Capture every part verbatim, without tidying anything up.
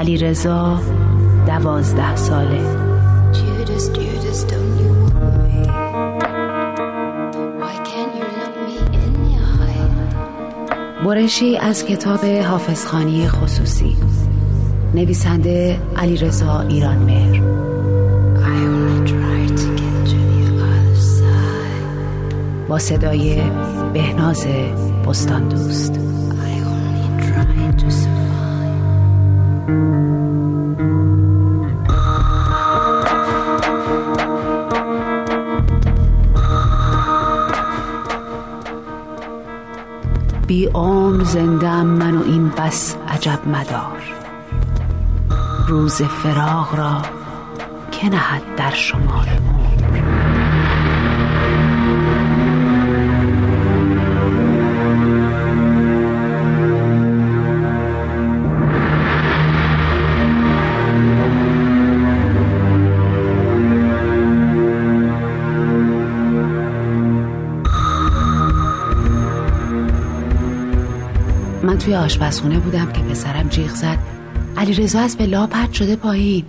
علیرضا دوازده ساله. برشی از کتاب حافظخوانی خصوصی، نویسنده علیرضا ایرانمهر. با صدای بهناز بستان دوست. بی عمر زندم من و این بس عجب مدار، روز فراق را که نهد در شمار عمر. من توی آشپزخونه بودم که پسرم جیغ زد علیرضا از بلا پرت شده پایین.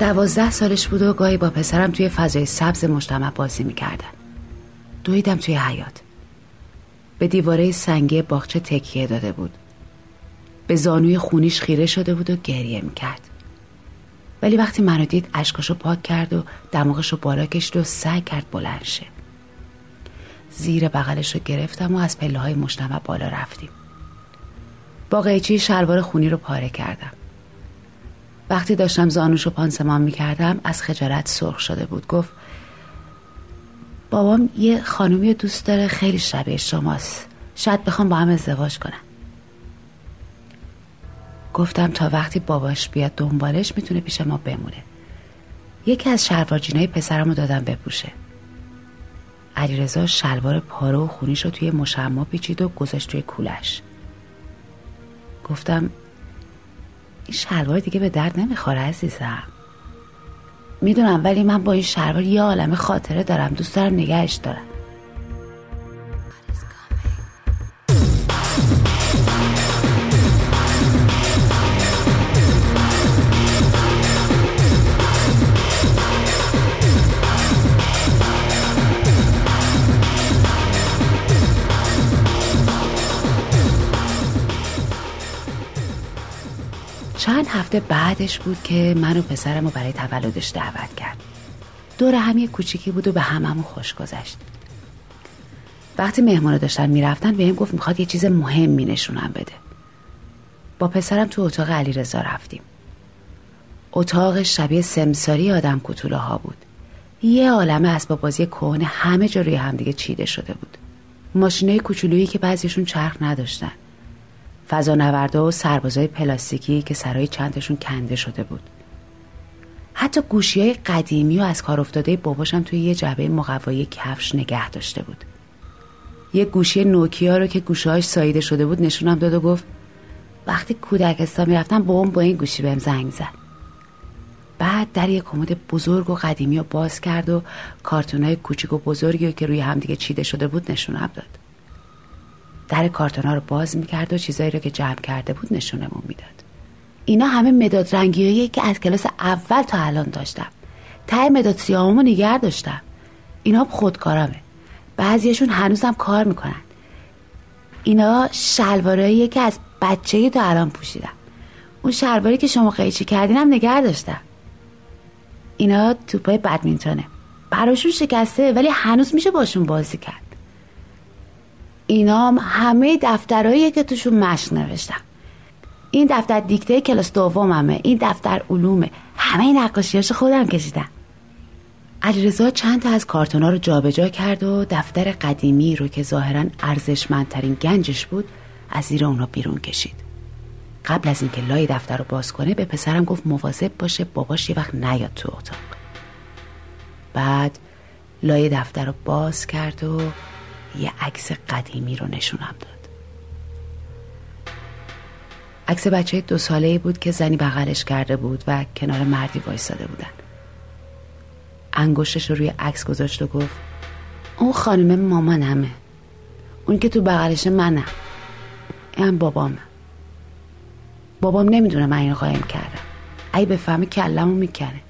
دوازده سالش بود و گاهی با پسرم توی فضای سبز مجتمع بازی میکردن. دویدم توی حیاط. به دیواره سنگی باغچه تکیه داده بود. به زانوی خونیش خیره شده بود و گریه میکرد. ولی وقتی منو دید اشکاشو پاک کرد و دماغشو بالا کشید و سعی کرد بلند شه. زیر بغلش رو گرفتم و از پله‌های مجتمع بالا رفتیم. با قیچی شلوار خونی رو پاره کردم. وقتی داشتم زانوش رو پانسمان می‌کردم از خجالت سرخ شده بود. گفت بابام یه خانومی دوست داره خیلی شبیه شماست، شاید بخوام با هم ازدواج کنم. گفتم تا وقتی باباش بیاد دنبالش میتونه پیش ما بمونه. یکی از شلوارجینای پسرم رو دادم بپوشه. علیرضا شلوار پاره و خونیش رو توی مشمع پیچید و گذاشت توی کولش. گفتم این شلوار دیگه به درد نمیخوره عزیزم. میدونم، ولی من با این شلوار یه عالمه خاطره دارم، دوست دارم نگهش دارم. چند هفته بعدش بود که من و پسرم رو برای تولدش دعوت کرد. دور هم یه کوچیکی بود و به هممون خوش گذشت. وقتی مهمونا داشتن میرفتن بهم گفت میخواد یه چیز مهمی نشونم بده. با پسرم تو اتاق علیرضا رفتیم. اتاق شبیه سمساری آدم کوتولاها بود. یه عالمه اسباب بازی کهنه همه جا روی همدیگه چیده شده بود. ماشینای کوچولویی که بعضیشون چرخ نداشتن. فضانوردها و سربازای پلاستیکی که سرای چندشون کنده شده بود. حتی گوشیای قدیمی و از کار افتاده باباشم توی یه جعبه مقوایی کفش نگه داشته بود. یه گوشی نوکیا رو که گوشه‌اش ساییده شده بود نشونم داد و گفت وقتی کودکستان می‌رفتم بابام با این گوشی بهم زنگ زد. بعد در یه کمد بزرگ و قدیمی رو باز کرد و کارتونای کوچیک و بزرگی که روی همدیگه چیده شده بود نشونم داد. در کارتونا رو باز میکرد و چیزایی رو که جمع کرده بود نشونمون میداد. اینا همه مداد رنگیایی که از کلاس اول تا الان داشتم. ته مداد سیاه‌مو نگه داشتم. اینا خودکارامه. بعضیشون هنوزم کار میکنن. اینا شلوارایی که از بچگی تا الان پوشیدم. اون شلواری که شما قیچی کردین هم نگه داشتم. اینا توپای بدمینتونه. براشون شکسته ولی هنوز میشه باشون بازی کرد. اینا هم همه دفترهایی که توشون مشق نوشتم. این دفتر دیکته کلاس دوممه، این دفتر علومه، همه این نقاشیاش خودم کشیدم. علیرضا چند تا از کارتونا رو جابجا کرد و دفتر قدیمی رو که ظاهراً ارزشمندترین گنجش بود از زیر اون رو بیرون کشید. قبل از اینکه لای دفتر رو باز کنه به پسرم گفت مواظب باشه باباش یه وقت نیاد تو اتاق. بعد لای دفتر رو باز کرد و یه عکس قدیمی رو نشونم داد. عکس بچه دو ساله‌ای بود که زنی بغلش کرده بود و کنار مردی وایساده بودن. انگشتش رو روی عکس گذاشت و گفت اون خانم مامانمه، اون که تو بغلش منم، این بابامه. بابام نمیدونه من اینو قایم کردم. اگه بفهمه کلمو میکنه.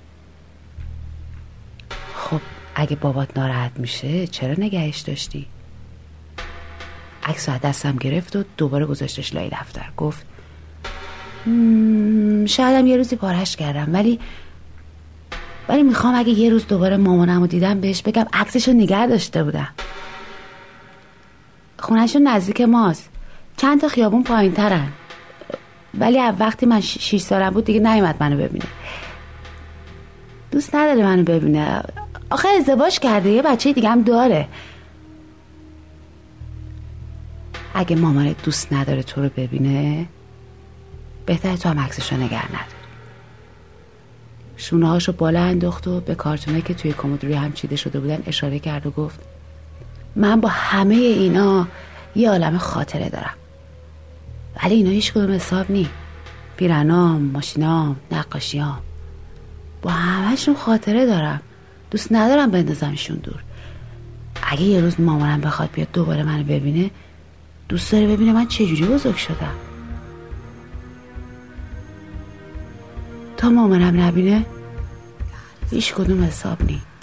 خب اگه بابات ناراحت میشه چرا نگهش داشتی؟ عکس از دستم گرفت و دوباره گذاشتش لای دفتر. گفت مم... شایدم یه روزی پارهش کردم، ولی ولی میخوام اگه یه روز دوباره مامانمو دیدم بهش بگم عکسشو نگه داشته بودم. خونهشون نزدیک ماست، چند تا خیابون پایین ترن، ولی از وقتی من شش سالم بود دیگه نیومد منو ببینه. دوست نداره منو ببینه، آخه ازدواج کرده، یه بچه دیگه هم داره. اگه مامانت دوست نداره تو رو ببینه بهتره تو هم عکسشو نگه نداری. شونه هاشو بالا انداخت و به کارتونه که توی کمد روی هم چیده شده بودن اشاره کرد و گفت من با همه اینا یه عالم خاطره دارم، ولی اینا هیچ کدوم حساب نی. پیرنام، ماشینام، نقاشیام، با همهشون خاطره دارم. دوست ندارم بندازمشون دور. اگه یه روز مامانم بخواد بیاد دوباره منو ببینه، دوست داره ببینه من چجوری بزرگ شدم. تا مامانم نبینه هیچ کدوم حساب نی.